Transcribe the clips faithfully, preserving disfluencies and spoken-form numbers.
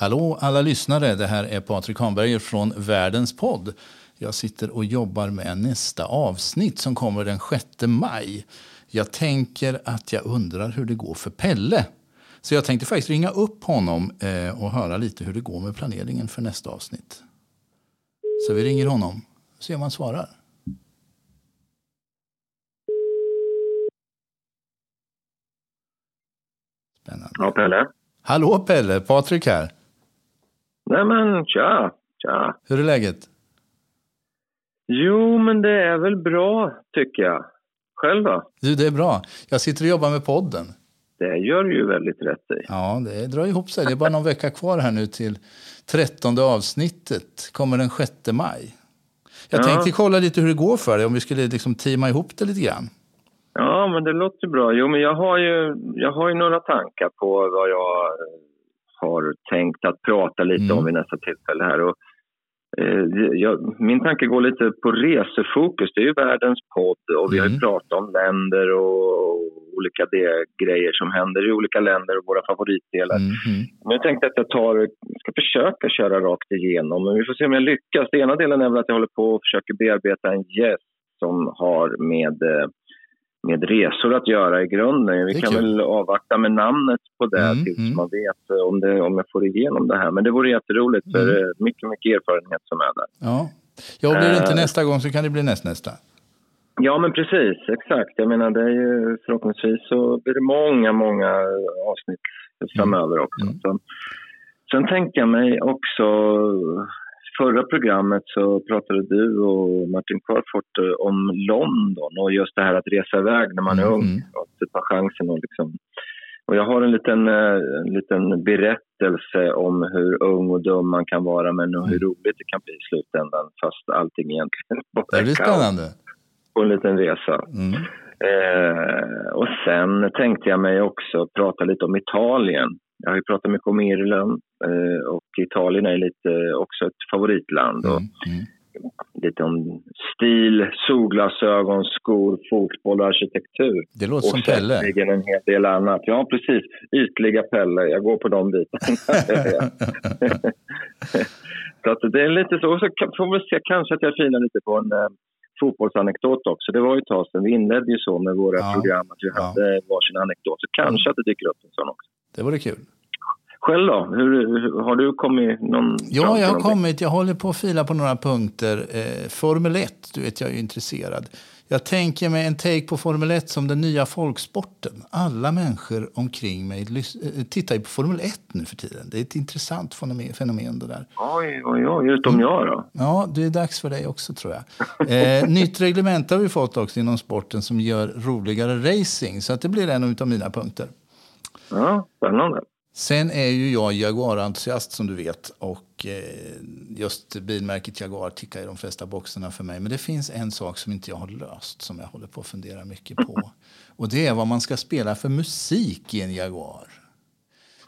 Hallå alla lyssnare, det här är Patrik Hanberger från Världens podd. Jag sitter och jobbar med nästa avsnitt som kommer den sjätte maj. Jag tänker att jag undrar hur det går för Pelle. Så jag tänkte faktiskt ringa upp honom och höra lite hur det går med planeringen för nästa avsnitt. Så vi ringer honom och ser om han svarar. Spännande. Ja, Pelle. Hallå Pelle, Patrik här. Nej men, tja, tja. Hur är läget? Jo, men det är väl bra tycker jag. Själv då? Du, det är bra. Jag sitter och jobbar med podden. Det gör ju väldigt rätt i. Ja, det drar ihop sig. Det är bara någon vecka kvar här nu till trettonde avsnittet. Kommer den sjätte maj. Jag ja. tänkte kolla lite hur det går för dig. Om vi skulle liksom teama ihop det lite grann. Ja, men det låter bra. Jo, men jag har ju, jag har ju några tankar på vad jag har tänkt att prata lite mm. om i nästa tillfälle här. Och, eh, jag, min tanke går lite på resefokus. Det är ju Världens podd och vi mm. har ju pratat om länder och olika de- grejer som händer i olika länder och våra favoritdelar. Mm. Men jag tänkte att jag tar, ska försöka köra rakt igenom. Men vi får se om jag lyckas. Den ena delen är väl att jag håller på och försöker bearbeta en gäst som har med... Eh, med resor att göra i grunden. Vi kan väl avvakta med namnet på det mm, tills mm. man vet om, det, om jag får igenom det här. Men det vore jätteroligt mm. för det är mycket, mycket erfarenhet som är där. Ja, jag blir det inte äh, nästa gång så kan det bli näst, nästa. Ja, men precis. Exakt. Jag menar, det är ju förhoppningsvis så blir det många, många avsnitt framöver mm. också. Mm. Så, sen tänker jag mig också... Förra programmet så pratade du och Martin Kvarfort om London och just det här att resa iväg när man är mm. ung och att ta chansen och liksom. Och jag har en liten, en liten berättelse om hur ung och dum man kan vara men och hur mm. roligt det kan bli i slutändan fast allting egentligen bara är spännande. På en liten resa. Mm. Eh, och sen tänkte jag mig också prata lite om Italien. Jag har ju pratat mycket om Irland och Italien är lite också ett favoritland. Mm, mm. Lite om stil, solglasögon, skor, fotboll och arkitektur. Det låter och som Pelle. Och säkerligen en hel del annat. Ja, precis. Ytliga Pelle. Jag går på de bitarna. Så att det är lite så. Och så får vi se kanske att jag filar lite på en fotbollsanekdot också. Det var ju ett tag sedan. Vi inledde ju så med våra ja, program att vi ja. hade varsin anekdot. Så kanske mm. att det dyker upp en sån också. Det vore kul. Själv då? Hur, hur, har du kommit någon... Ja, jag har kommit. Jag håller på att fila på några punkter. Eh, Formel ett, du vet, jag är ju intresserad. Jag tänker mig en take på Formel ett som den nya folksporten. Alla människor omkring mig lys- tittar ju på Formel ett nu för tiden. Det är ett intressant fenomen, fenomen det där. Oj, oj, oj. Utom jag då? Ja, det är dags för dig också tror jag. Eh, nytt reglement har vi fått också inom sporten som gör roligare racing. Så att det blir en av mina punkter. Ja, spännande. Sen är ju jag Jaguar-entusiast som du vet och just bilmärket Jaguar tickar i de flesta boxarna för mig. Men det finns en sak som inte jag har löst som jag håller på att fundera mycket på. Och det är vad man ska spela för musik i en Jaguar.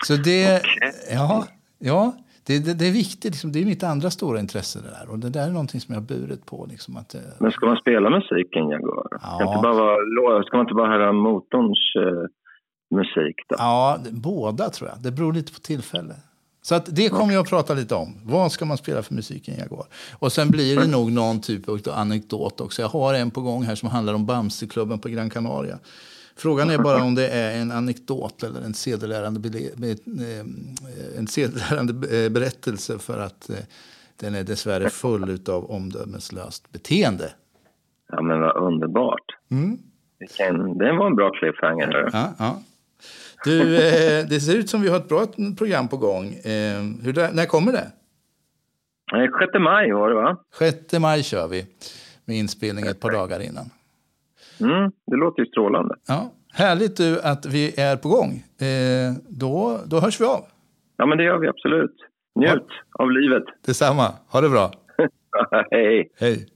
Så det, okay. ja, ja, det, det, det är viktigt. Liksom, det är mitt andra stora intresse det där. Och det där är någonting som jag har burit på. Liksom, att, men ska man spela musik i en Jaguar? Ja. Ska, inte bara vara, ska man inte bara höra motorns... musik då? Ja, båda tror jag. Det beror lite på tillfälle. Så att det kommer jag att prata lite om. Vad ska man spela för musiken jag går? Och sen blir det nog någon typ av anekdot också. Jag har en på gång här som handlar om Bamsi-klubben på Gran Canaria. Frågan är bara om det är en anekdot eller en sedelärande, bele- en sedelärande berättelse för att den är dessvärre full utav omdömeslöst beteende. Ja, men vad underbart. Mm. Det var en bra cliffhanger. Ja, ja. Du, eh, det ser ut som vi har ett bra program på gång. Eh, hur där, när kommer det? sjätte maj var det va? sjätte maj kör vi med inspelning ett par dagar innan. Mm, det låter ju strålande. Ja, härligt du att vi är på gång. Eh, då, då hörs vi av. Ja men det gör vi absolut. Njut ja. av livet. Detsamma. Ha det bra. Hej. Hej.